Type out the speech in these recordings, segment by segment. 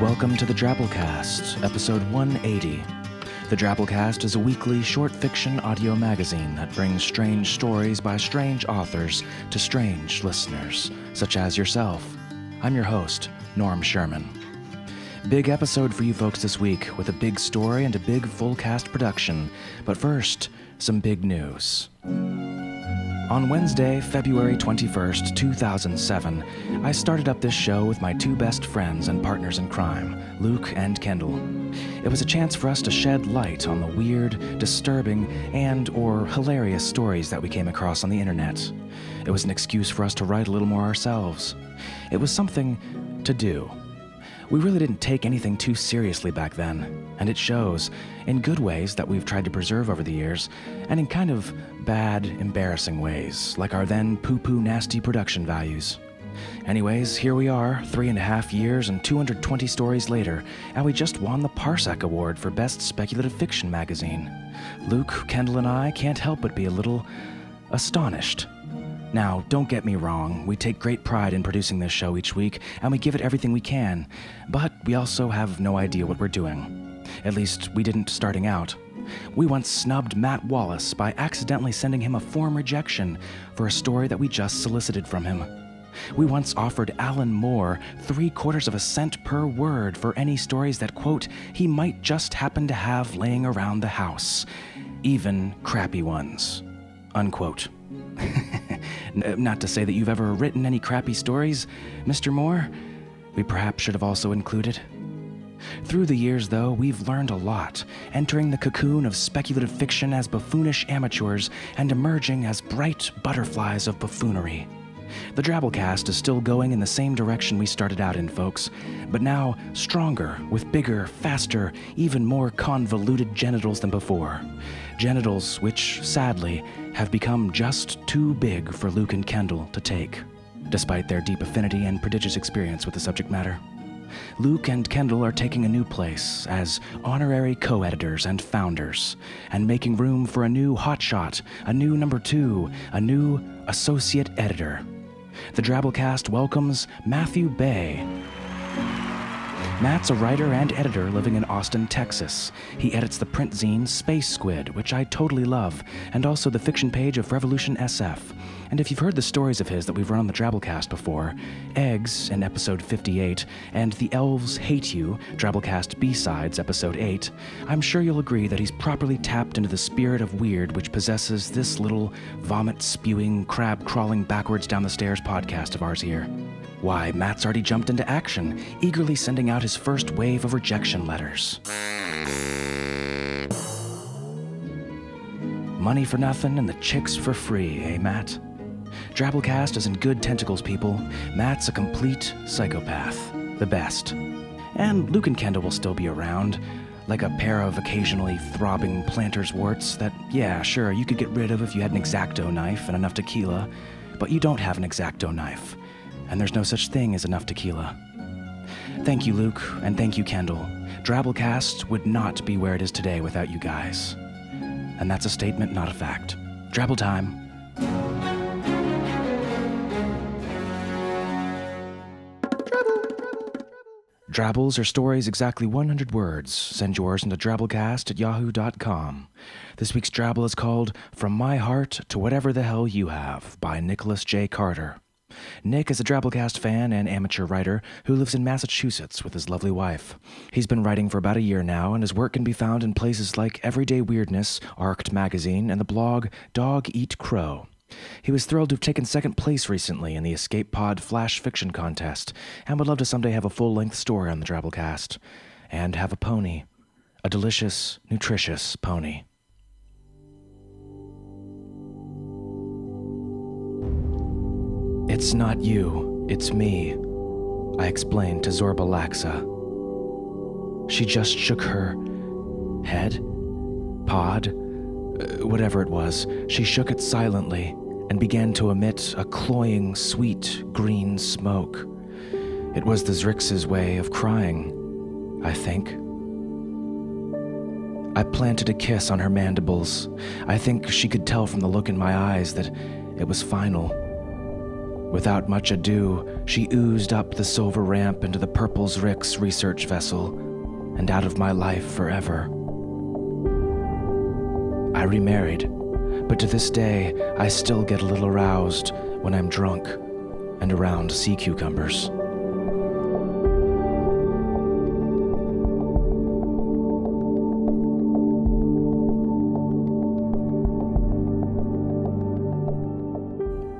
welcome to the Drabblecast, episode 180. The Drabblecast is a weekly short fiction audio magazine that brings strange stories by strange authors to strange listeners, such as yourself. I'm your host, Norm Sherman. Big episode for you folks this week, with a big story and a big full cast production. But first, some big news. On Wednesday, February 21st, 2007, I started up this show with my two best friends and partners in crime, Luke and Kendall. It was a chance for us to shed light on the weird, disturbing, and/or hilarious stories that we came across on the internet. It was an excuse for us to write a little more ourselves. It was something to do. We really didn't take anything too seriously back then, and it shows, in good ways that we've tried to preserve over the years, and in kind of bad, embarrassing ways, like our then poo-poo nasty production values. Anyways, here we are, 3.5 years and 220 stories later, and we just won the Parsec Award for Best Speculative Fiction Magazine. Luke, Kendall, and I can't help but be a little astonished. Now, don't get me wrong, we take great pride in producing this show each week, and we give it everything we can, but we also have no idea what we're doing. At least, we didn't starting out. We once snubbed Matt Wallace by accidentally sending him a form rejection for a story that we just solicited from him. We once offered Alan Moore 0.75 cents per word for any stories that, quote, he might just happen to have laying around the house, even crappy ones, unquote. Not to say that you've ever written any crappy stories, Mr. Moore. We perhaps should have also included. Through the years, though, we've learned a lot, entering the cocoon of speculative fiction as buffoonish amateurs and emerging as bright butterflies of buffoonery. The Drabblecast is still going in the same direction we started out in, folks, but now stronger, with bigger, faster, even more convoluted genitals than before. Genitals which, sadly, have become just too big for Luke and Kendall to take, despite their deep affinity and prodigious experience with the subject matter. Luke and Kendall are taking a new place as honorary co-editors and founders, and making room for a new hotshot, a new #2, a new associate editor. The Drabblecast welcomes Matthew Bay. Matt's a writer and editor living in Austin, Texas. He edits the print zine Space Squid, which I totally love, and also the fiction page of Revolution SF. And if you've heard the stories of his that we've run on the Drabblecast before, Eggs in episode 58, and The Elves Hate You, Drabblecast B-Sides episode 8, I'm sure you'll agree that he's properly tapped into the spirit of weird which possesses this little vomit-spewing, crab-crawling backwards down the stairs podcast of ours here. Why, Matt's already jumped into action, eagerly sending out his first wave of rejection letters. Money for nothing and the chicks for free, eh, Matt? Drabblecast is in good tentacles, people. Matt's a complete psychopath. The best. And Luke and Kendall will still be around, like a pair of occasionally throbbing planter's warts that, yeah, sure, you could get rid of if you had an X-Acto knife and enough tequila, but you don't have an X-Acto knife. And there's no such thing as enough tequila. Thank you, Luke, and thank you, Kendall. Drabblecast would not be where it is today without you guys. And that's a statement, not a fact. Drabble time. Drabbles are stories exactly 100 words. Send yours into drabblecast@yahoo.com. This week's drabble is called From My Heart to Whatever the Hell You Have by Nicholas J. Carter. Nick is a Drabblecast fan and amateur writer who lives in Massachusetts with his lovely wife. He's been writing for about a year now, and his work can be found in places like Everyday Weirdness, Arct Magazine, and the blog Dog Eat Crow. He was thrilled to have taken second place recently in the Escape Pod Flash Fiction Contest, and would love to someday have a full-length story on the Drabblecast. And have a pony. A delicious, nutritious pony. It's not you, it's me, I explained to Zorba Laxa. She just shook her head, pod, whatever it was. She shook it silently and began to emit a cloying, sweet, green smoke. It was the Zrix's way of crying, I think. I planted a kiss on her mandibles. I think she could tell from the look in my eyes that it was final. Without much ado, she oozed up the silver ramp into the purple Zrix research vessel, and out of my life forever. I remarried, but to this day, I still get a little aroused when I'm drunk and around sea cucumbers.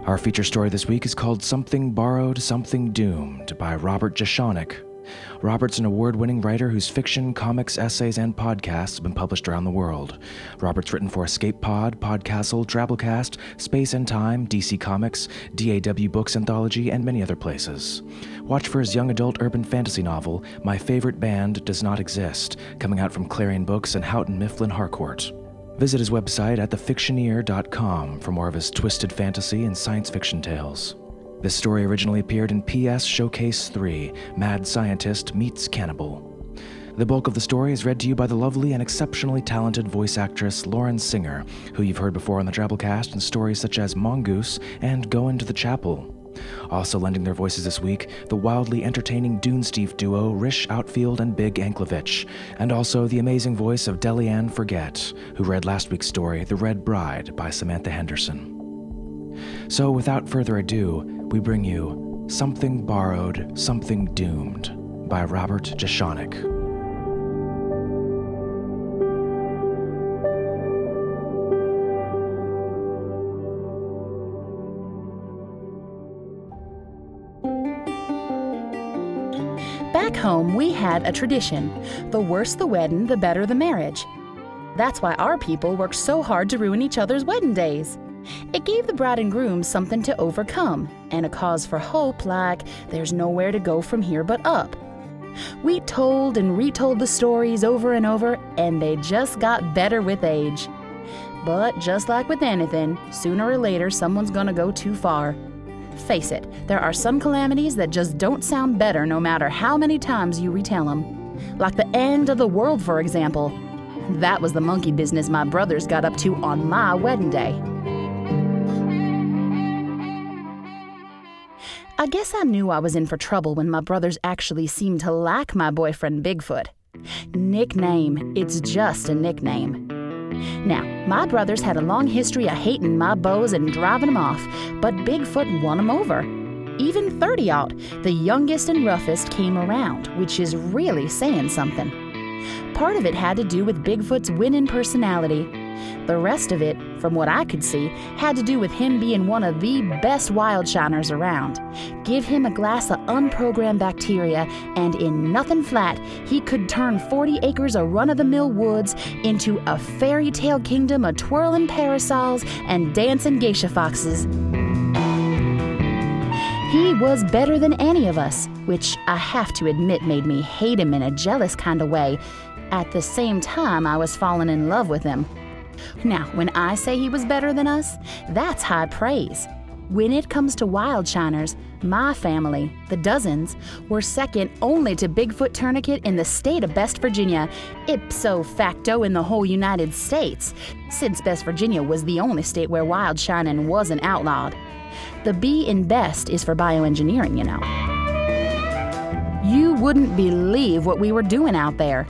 Our feature story this week is called Something Borrowed, Something Doomed by Robert Jashanik. Robert's an award-winning writer whose fiction, comics, essays, and podcasts have been published around the world. Robert's written for Escape Pod, Podcastle, Drabblecast, Space and Time, DC Comics, DAW Books Anthology, and many other places. Watch for his young adult urban fantasy novel, My Favorite Band Does Not Exist, coming out from Clarion Books and Houghton Mifflin Harcourt. Visit his website at thefictioneer.com for more of his twisted fantasy and science fiction tales. This story originally appeared in PS Showcase 3, Mad Scientist Meets Cannibal. The bulk of the story is read to you by the lovely and exceptionally talented voice actress Lauren Singer, who you've heard before on the Drabblecast in stories such as Mongoose and Go Into the Chapel. Also lending their voices this week, the wildly entertaining Doonstief duo Rish Outfield and Big Anklevich, and also the amazing voice of Delianne Forget, who read last week's story, The Red Bride, by Samantha Henderson. So without further ado, we bring you Something Borrowed, Something Doomed by Robert Jashanik. Back home, we had a tradition. The worse the wedding, the better the marriage. That's why our people worked so hard to ruin each other's wedding days. It gave the bride and groom something to overcome, and a cause for hope like there's nowhere to go from here but up. We told and retold the stories over and over, and they just got better with age. But just like with anything, sooner or later someone's gonna go too far. Face it, there are some calamities that just don't sound better no matter how many times you retell them. Like the end of the world, for example. That was the monkey business my brothers got up to on my wedding day. I guess I knew I was in for trouble when my brothers actually seemed to like my boyfriend Bigfoot. Nickname, it's just a nickname. Now, my brothers had a long history of hating my bows and driving them off, but Bigfoot won them over. Even 30-aught, the youngest and roughest, came around, which is really saying something. Part of it had to do with Bigfoot's winning personality. The rest of it, from what I could see, had to do with him being one of the best wild shiners around. Give him a glass of unprogrammed bacteria, and in nothing flat, he could turn 40 acres of run-of-the-mill woods into a fairy tale kingdom of twirling parasols and dancing geisha foxes. He was better than any of us, which I have to admit made me hate him in a jealous kind of way. At the same time, I was falling in love with him. Now, when I say he was better than us, that's high praise. When it comes to wild shiners, my family, the dozens, were second only to Bigfoot Tourniquet in the state of Best Virginia, ipso facto in the whole United States, since Best Virginia was the only state where wild shining wasn't outlawed. The B in Best is for bioengineering, you know. You wouldn't believe what we were doing out there.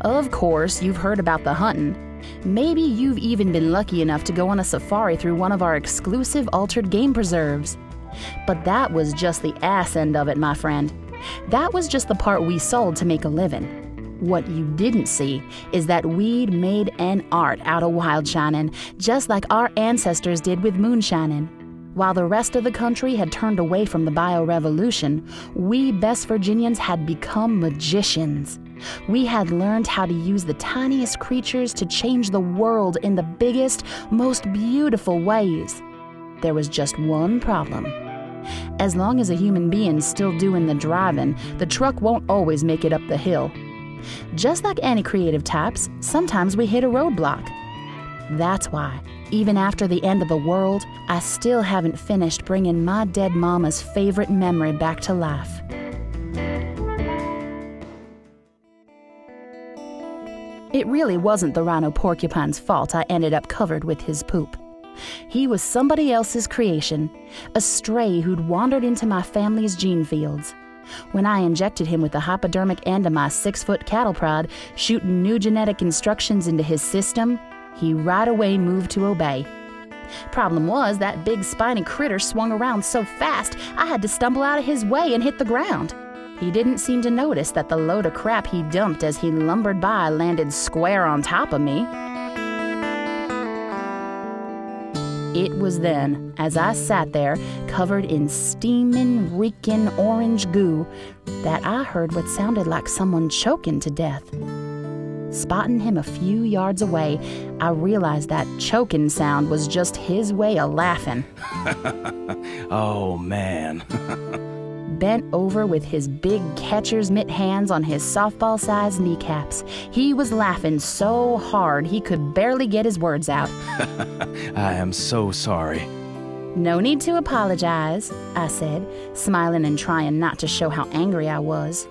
Of course, you've heard about the hunting. Maybe you've even been lucky enough to go on a safari through one of our exclusive altered game preserves. But that was just the ass end of it, my friend. That was just the part we sold to make a living. What you didn't see is that we'd made an art out of wild shining, just like our ancestors did with moonshining. While the rest of the country had turned away from the bio-revolution, we Best Virginians had become magicians. We had learned how to use the tiniest creatures to change the world in the biggest, most beautiful ways. There was just one problem. As long as a human being's still doing the driving, the truck won't always make it up the hill. Just like any creative types, sometimes we hit a roadblock. That's why, even after the end of the world, I still haven't finished bringing my dead mama's favorite memory back to life. It really wasn't the rhino porcupine's fault I ended up covered with his poop. He was somebody else's creation, a stray who'd wandered into my family's gene fields. When I injected him with a hypodermic end of my 6-foot cattle prod, shooting new genetic instructions into his system, he right away moved to obey. Problem was, that big spiny critter swung around so fast, I had to stumble out of his way and hit the ground. He didn't seem to notice that the load of crap he dumped as he lumbered by landed square on top of me. It was then, as I sat there, covered in steaming, reeking orange goo, that I heard what sounded like someone choking to death. Spotting him a few yards away, I realized that choking sound was just his way of laughing. Oh, man. Bent over with his big catcher's mitt hands on his softball-sized kneecaps. He was laughing so hard he could barely get his words out. I am so sorry. No need to apologize, I said, smiling and trying not to show how angry I was.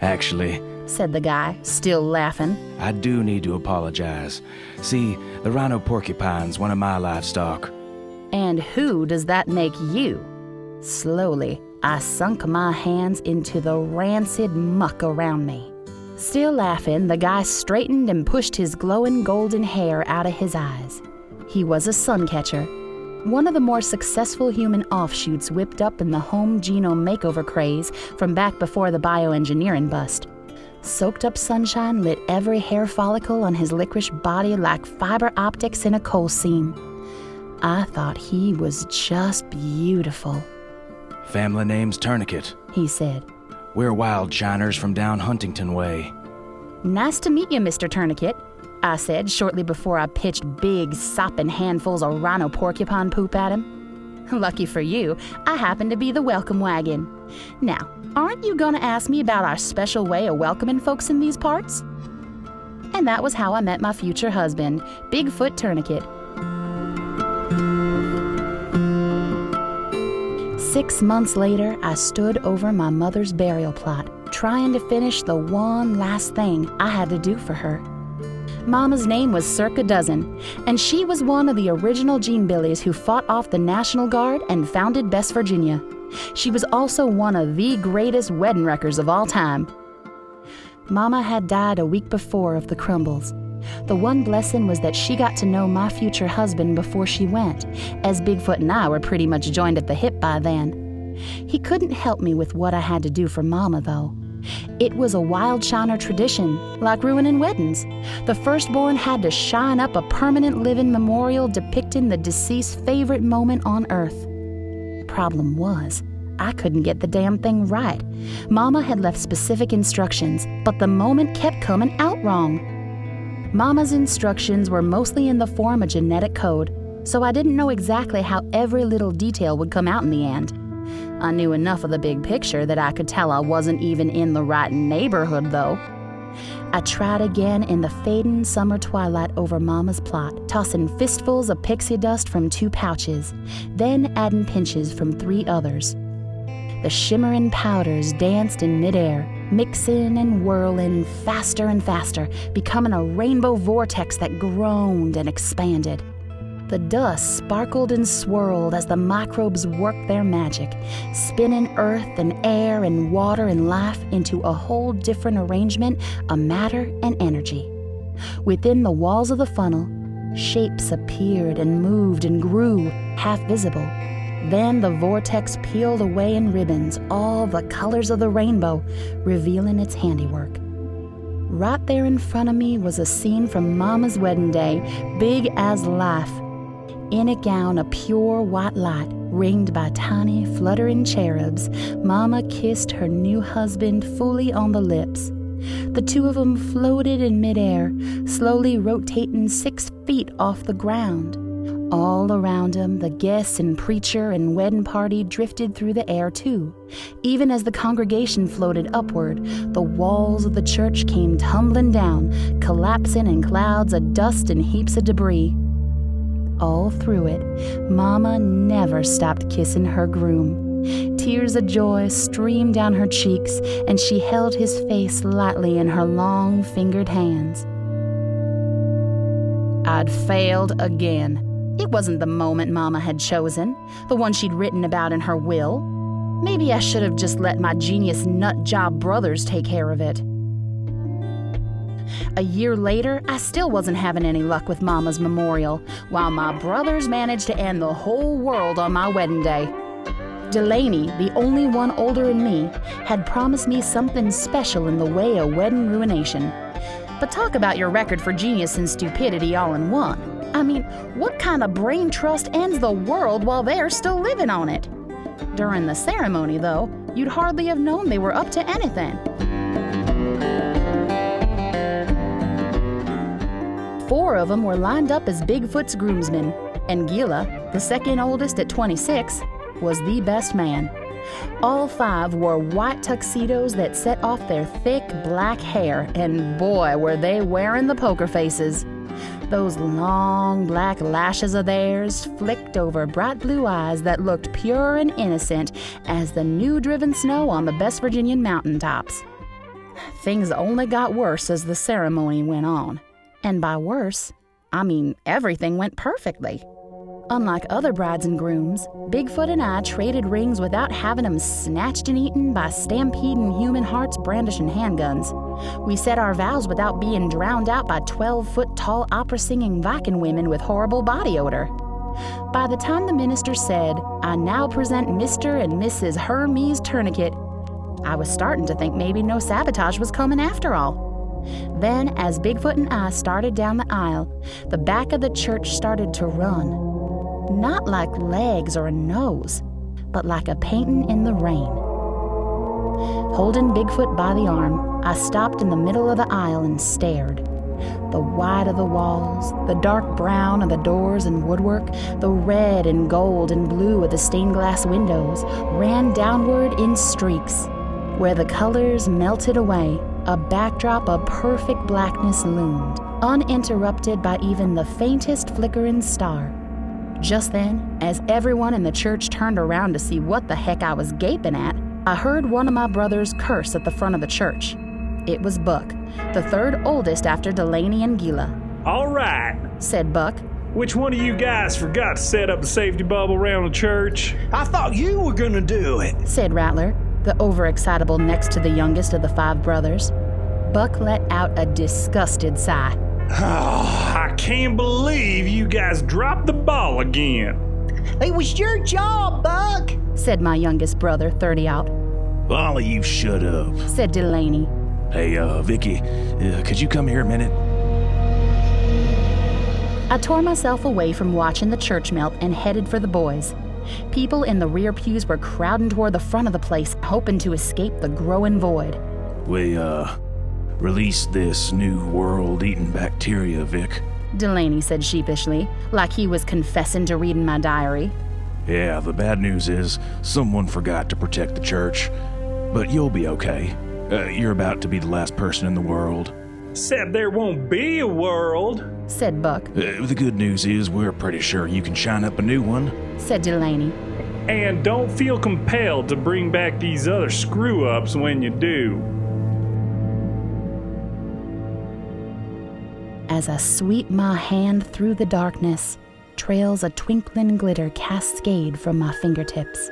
Actually, said the guy, still laughing, I do need to apologize. See, the rhino porcupine's one of my livestock. And who does that make you? Slowly, I sunk my hands into the rancid muck around me. Still laughing, the guy straightened and pushed his glowing golden hair out of his eyes. He was a suncatcher, one of the more successful human offshoots whipped up in the home genome makeover craze from back before the bioengineering bust. Soaked up sunshine lit every hair follicle on his licorice body like fiber optics in a coal seam. I thought he was just beautiful. Family name's Tourniquet, he said. We're wild shiners from down Huntington way. Nice to meet you, Mr. Tourniquet, I said shortly before I pitched big, sopping handfuls of rhino porcupine poop at him. Lucky for you, I happen to be the welcome wagon. Now, aren't you gonna ask me about our special way of welcoming folks in these parts? And that was how I met my future husband, Bigfoot Tourniquet. 6 months later, I stood over my mother's burial plot, trying to finish the one last thing I had to do for her. Mama's name was Circa Dozen, and she was one of the original Gene Billies who fought off the National Guard and founded Best Virginia. She was also one of the greatest wedding wreckers of all time. Mama had died a week before of the crumbles. The one blessing was that she got to know my future husband before she went, as Bigfoot and I were pretty much joined at the hip by then. He couldn't help me with what I had to do for Mama, though. It was a wild shiner tradition, like ruining weddings. The firstborn had to shine up a permanent living memorial depicting the deceased's favorite moment on Earth. Problem was, I couldn't get the damn thing right. Mama had left specific instructions, but the moment kept coming out wrong. Mama's instructions were mostly in the form of genetic code, so I didn't know exactly how every little detail would come out in the end. I knew enough of the big picture that I could tell I wasn't even in the right neighborhood, though. I tried again in the fading summer twilight over Mama's plot, tossing fistfuls of pixie dust from 2 pouches, then adding pinches from 3 others. The shimmering powders danced in midair, mixing and whirling faster and faster, becoming a rainbow vortex that groaned and expanded. The dust sparkled and swirled as the microbes worked their magic, spinning earth and air and water and life into a whole different arrangement of matter and energy. Within the walls of the funnel, shapes appeared and moved and grew, half visible. Then the vortex peeled away in ribbons, all the colors of the rainbow, revealing its handiwork. Right there in front of me was a scene from Mama's wedding day, big as life. In a gown of pure white light, ringed by tiny, fluttering cherubs, Mama kissed her new husband fully on the lips. The 2 of them floated in midair, slowly rotating 6 feet off the ground. All around him, the guests and preacher and wedding party drifted through the air, too. Even as the congregation floated upward, the walls of the church came tumbling down, collapsing in clouds of dust and heaps of debris. All through it, Mama never stopped kissing her groom. Tears of joy streamed down her cheeks, and she held his face lightly in her long-fingered hands. I'd failed again. It wasn't the moment Mama had chosen, the one she'd written about in her will. Maybe I should have just let my genius nut job brothers take care of it. A year later, I still wasn't having any luck with Mama's memorial, while my brothers managed to end the whole world on my wedding day. Delaney, the only one older than me, had promised me something special in the way of wedding ruination. But talk about your record for genius and stupidity all in one. I mean, what kind of brain trust ends the world while they're still living on it? During the ceremony, though, you'd hardly have known they were up to anything. 4 of them were lined up as Bigfoot's groomsmen, and Gila, the second oldest at 26, was the best man. All 5 wore white tuxedos that set off their thick black hair, and boy, were they wearing the poker faces. Those long black lashes of theirs flicked over bright blue eyes that looked pure and innocent as the new-driven snow on the Best Virginian mountaintops. Things only got worse as the ceremony went on. And by worse, I mean everything went perfectly. Unlike other brides and grooms, Bigfoot and I traded rings without having them snatched and eaten by stampeding human hearts brandishing handguns. We said our vows without being drowned out by 12-foot-tall opera-singing Viking women with horrible body odor. By the time the minister said, "I now present Mr. and Mrs. Hermes Tourniquet," I was starting to think maybe no sabotage was coming after all. Then, as Bigfoot and I started down the aisle, the back of the church started to run. Not like legs or a nose, but like a painting in the rain. Holding Bigfoot by the arm, I stopped in the middle of the aisle and stared. The white of the walls, the dark brown of the doors and woodwork, the red and gold and blue of the stained glass windows ran downward in streaks. Where the colors melted away, a backdrop of perfect blackness loomed, uninterrupted by even the faintest flickering star. Just then, as everyone in the church turned around to see what the heck I was gaping at, I heard one of my brothers curse at the front of the church. It was Buck, the third oldest after Delaney and Gila. "All right," said Buck. "Which one of you guys forgot to set up the safety bubble around the church?" "I thought you were gonna do it," said Rattler, the overexcitable next to the youngest of the 5 brothers. Buck let out a disgusted sigh. "Oh, I can't believe you guys dropped the ball again." "It was your job, Buck," said my youngest brother, 30 out. "All of you shut up," said Delaney. "Hey, Vicky, could you come here a minute?" I tore myself away from watching the church melt and headed for the boys. People in the rear pews were crowding toward the front of the place, hoping to escape the growing void. "We, release this new world-eating bacteria, Vic," Delaney said sheepishly, like he was confessing to reading my diary. "Yeah, the bad news is someone forgot to protect the church, but you'll be okay. You're about to be the last person in the world." "Except there won't be a world," said Buck. "The good news is we're pretty sure you can shine up a new one," said Delaney. "And don't feel compelled to bring back these other screw-ups when you do." As I sweep my hand through the darkness, trails of twinkling glitter cascade from my fingertips.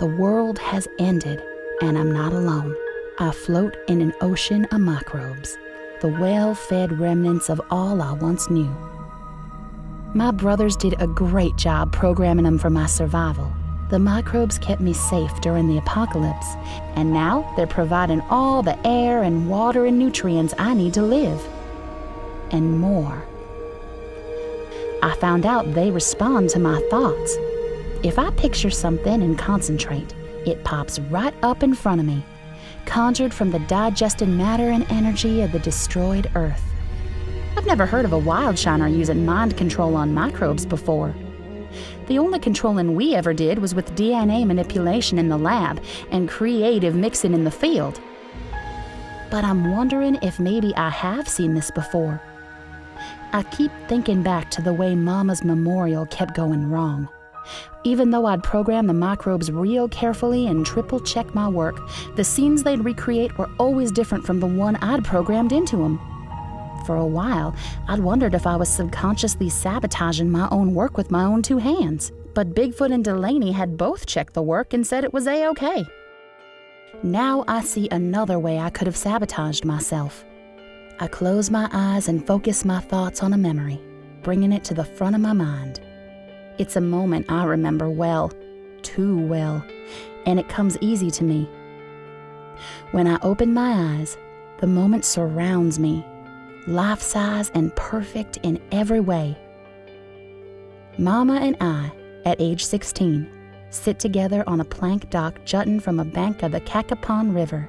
The world has ended, and I'm not alone. I float in an ocean of microbes, the well-fed remnants of all I once knew. My brothers did a great job programming them for my survival. The microbes kept me safe during the apocalypse, and now they're providing all the air and water and nutrients I need to live. And more. I found out they respond to my thoughts. If I picture something and concentrate, it pops right up in front of me, conjured from the digested matter and energy of the destroyed Earth. I've never heard of a wildshiner using mind control on microbes before. The only controlling we ever did was with DNA manipulation in the lab and creative mixing in the field. But I'm wondering if maybe I have seen this before. I keep thinking back to the way Mama's memorial kept going wrong. Even though I'd program the microbes real carefully and triple-check my work, the scenes they'd recreate were always different from the one I'd programmed into them. for a while, I'd wondered if I was subconsciously sabotaging my own work with my own two hands. But Bigfoot and Delaney had both checked the work and said it was A-OK. Now I see another way I could have sabotaged myself. I close my eyes and focus my thoughts on a memory, bringing it to the front of my mind. It's a moment I remember well, too well, and it comes easy to me. When I open my eyes, the moment surrounds me, life-size and perfect in every way. Mama and I, at age 16, sit together on a plank dock jutting from a bank of the Cacapon River.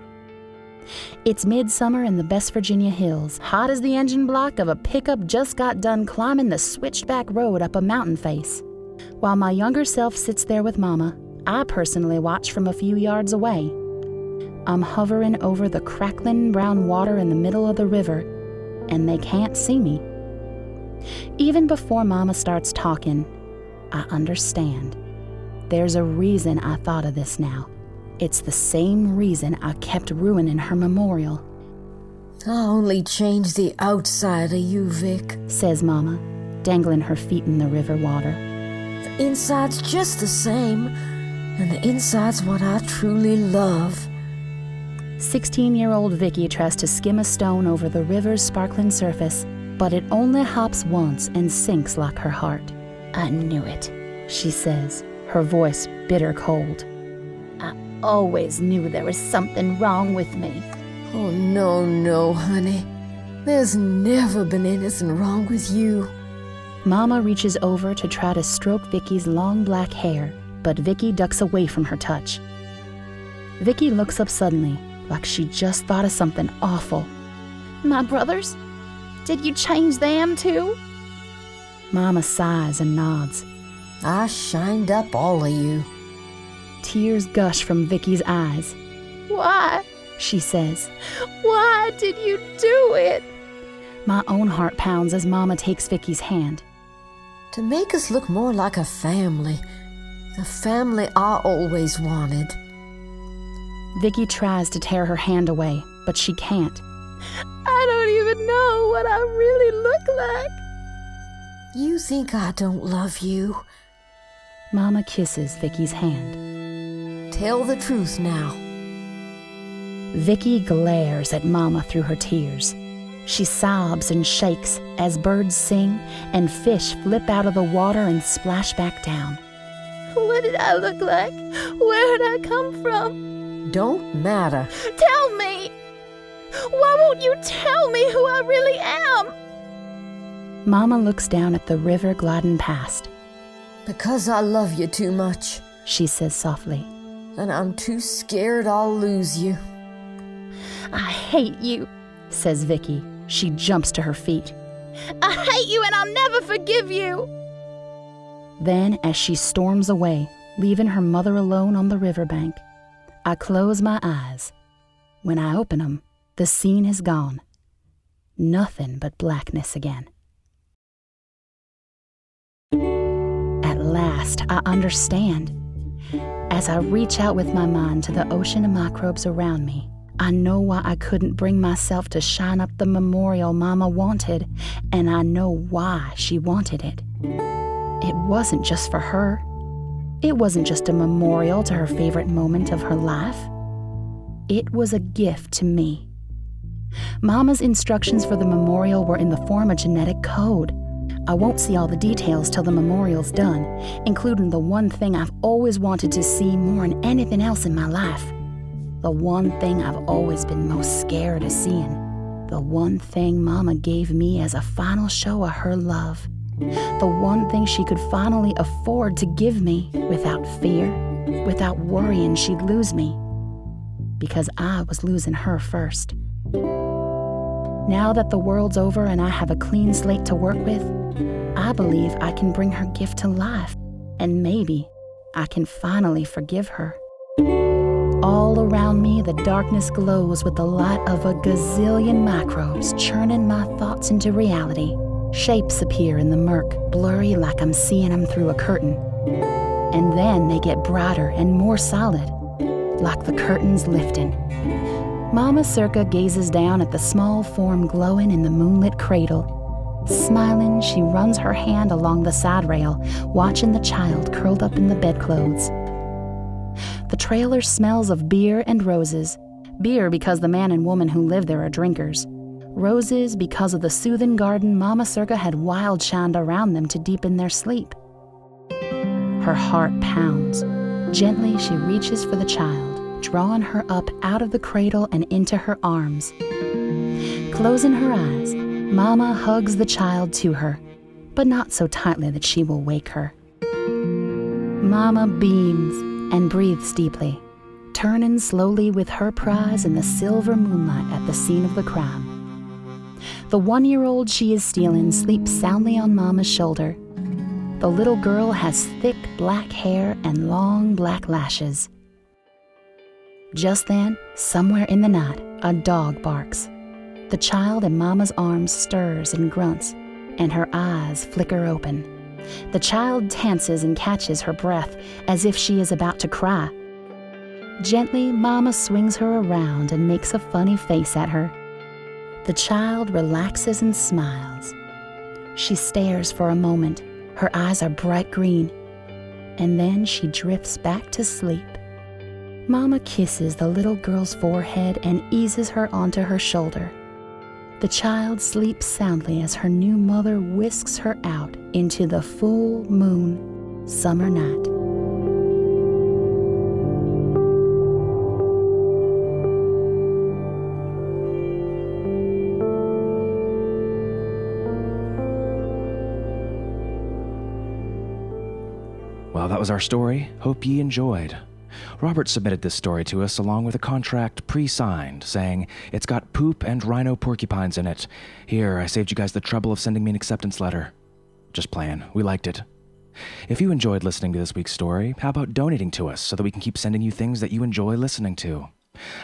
It's midsummer in the Best Virginia hills, hot as the engine block of a pickup just got done climbing the switchback road up a mountain face. While my younger self sits there with Mama, I personally watch from a few yards away. I'm hovering over the crackling brown water in the middle of the river, and they can't see me. Even before Mama starts talking, I understand. There's a reason I thought of this now. It's the same reason I kept ruining her memorial. I only changed the outside of you, Vic, says Mama, dangling her feet in the river water. The inside's just the same, and the inside's what I truly love. 16-year-old Vicky tries to skim a stone over the river's sparkling surface, but it only hops once and sinks like her heart. I knew it, she says, her voice bitter cold. Always knew there was something wrong with me. Oh, no, honey. There's never been anything wrong with you. Mama reaches over to try to stroke Vicky's long black hair, but Vicky ducks away from her touch. Vicky looks up suddenly, like she just thought of something awful. My brothers? Did you change them too? Mama sighs and nods. I shined up all of you. Tears gush from Vicky's eyes. Why? She says. Why did you do it? My own heart pounds as Mama takes Vicky's hand. To make us look more like a family. The family I always wanted. Vicky tries to tear her hand away, but she can't. I don't even know what I really look like. You think I don't love you? Mama kisses Vicky's hand. Tell the truth now. Vicky glares at Mama through her tears. She sobs and shakes as birds sing and fish flip out of the water and splash back down. What did I look like? Where did I come from? Don't matter. Tell me! Why won't you tell me who I really am? Mama looks down at the river gliding past. Because I love you too much, she says softly. And I'm too scared I'll lose you. I hate you, says Vicky. She jumps to her feet. I hate you and I'll never forgive you. Then, as she storms away, leaving her mother alone on the riverbank, I close my eyes. When I open them, the scene is gone. Nothing but blackness again. At last, I understand. As I reach out with my mind to the ocean of microbes around me, I know why I couldn't bring myself to shine up the memorial Mama wanted, and I know why she wanted it. It wasn't just for her. It wasn't just a memorial to her favorite moment of her life. It was a gift to me. Mama's instructions for the memorial were in the form of genetic code. I won't see all the details till the memorial's done, including the one thing I've always wanted to see more than anything else in my life. The one thing I've always been most scared of seeing. The one thing Mama gave me as a final show of her love. The one thing she could finally afford to give me without fear, without worrying she'd lose me. Because I was losing her first. Now that the world's over and I have a clean slate to work with, I believe I can bring her gift to life, and maybe I can finally forgive her. All around me, the darkness glows with the light of a gazillion microbes churning my thoughts into reality. Shapes appear in the murk, blurry like I'm seeing them through a curtain. And then they get brighter and more solid, like the curtain's lifting. Mama Circa gazes down at the small form glowing in the moonlit cradle. Smiling, she runs her hand along the side rail, watching the child curled up in the bedclothes. The trailer smells of beer and roses. Beer because the man and woman who live there are drinkers. Roses because of the soothing garden Mama Circa had wild shined around them to deepen their sleep. Her heart pounds. Gently she reaches for the child, drawing her up out of the cradle and into her arms. Closing her eyes, Mama hugs the child to her, but not so tightly that she will wake her. Mama beams and breathes deeply, turning slowly with her prize in the silver moonlight at the scene of the crime. The one-year-old she is stealing sleeps soundly on Mama's shoulder. The little girl has thick black hair and long black lashes. Just then, somewhere in the night, a dog barks. The child in Mama's arms stirs and grunts, and her eyes flicker open. The child tenses and catches her breath as if she is about to cry. Gently, Mama swings her around and makes a funny face at her. The child relaxes and smiles. She stares for a moment. Her eyes are bright green. And then she drifts back to sleep. Mama kisses the little girl's forehead and eases her onto her shoulder. The child sleeps soundly as her new mother whisks her out into the full moon summer night. Well, that was our story. Hope ye enjoyed. Robert submitted this story to us along with a contract pre-signed saying, "It's got poop and rhino porcupines in it. Here, I saved you guys the trouble of sending me an acceptance letter." Just playing. We liked it. If you enjoyed listening to this week's story, how about donating to us so that we can keep sending you things that you enjoy listening to?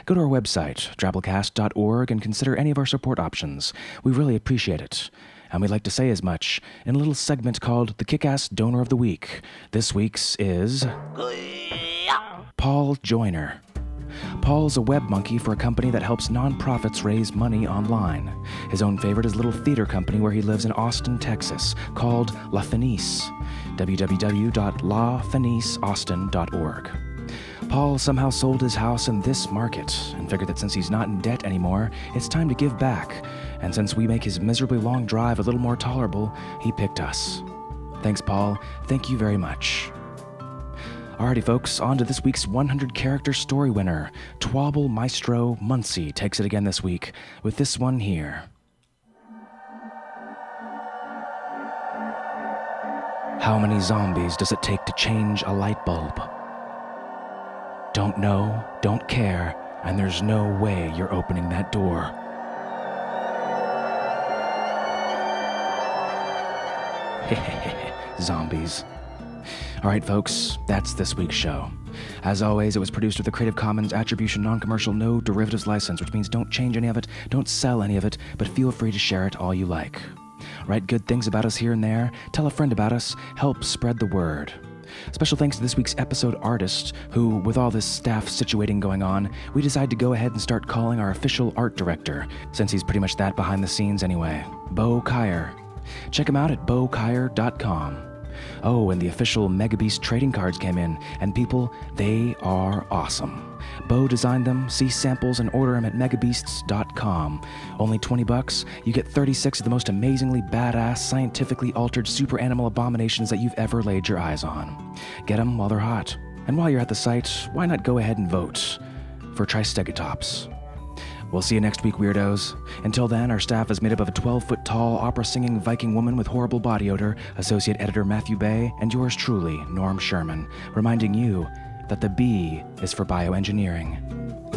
Go to our website, Drabblecast.org, and consider any of our support options. We really appreciate it. And we'd like to say as much in a little segment called The Kick-Ass Donor of the Week. This week's is... Paul Joyner. Paul's a web monkey for a company that helps nonprofits raise money online. His own favorite is a little theater company where he lives in Austin, Texas, called La Fenice, www.lafeniceaustin.org. Paul somehow sold his house in this market and figured that since he's not in debt anymore, it's time to give back. And since we make his miserably long drive a little more tolerable, he picked us. Thanks, Paul. Thank you very much. Alrighty, folks, on to this week's 100-character story winner. Twabble Maestro Muncie takes it again this week with this one here. How many zombies does it take to change a light bulb? Don't know, don't care, and there's no way you're opening that door. Zombies. All right, folks, that's this week's show. As always, it was produced with a Creative Commons Attribution Non-Commercial No Derivatives License, which means don't change any of it, don't sell any of it, but feel free to share it all you like. Write good things about us here and there, tell a friend about us, help spread the word. Special thanks to this week's episode artist, who, with all this staff situating going on, we decided to go ahead and start calling our official art director, since he's pretty much that behind the scenes anyway, Beau Kier. Check him out at BeauKier.com. Oh, and the official MegaBeast trading cards came in, and people, they are awesome. Beau designed them, see samples, and order them at megabeasts.com. Only $20, you get 36 of the most amazingly badass, scientifically altered super animal abominations that you've ever laid your eyes on. Get them while they're hot. And while you're at the site, why not go ahead and vote for Tristegatops? We'll see you next week, weirdos. Until then, our staff is made up of a 12-foot-tall, opera-singing Viking woman with horrible body odor, Associate Editor Matthew Bay, and yours truly, Norm Sherman, reminding you that the B is for bioengineering.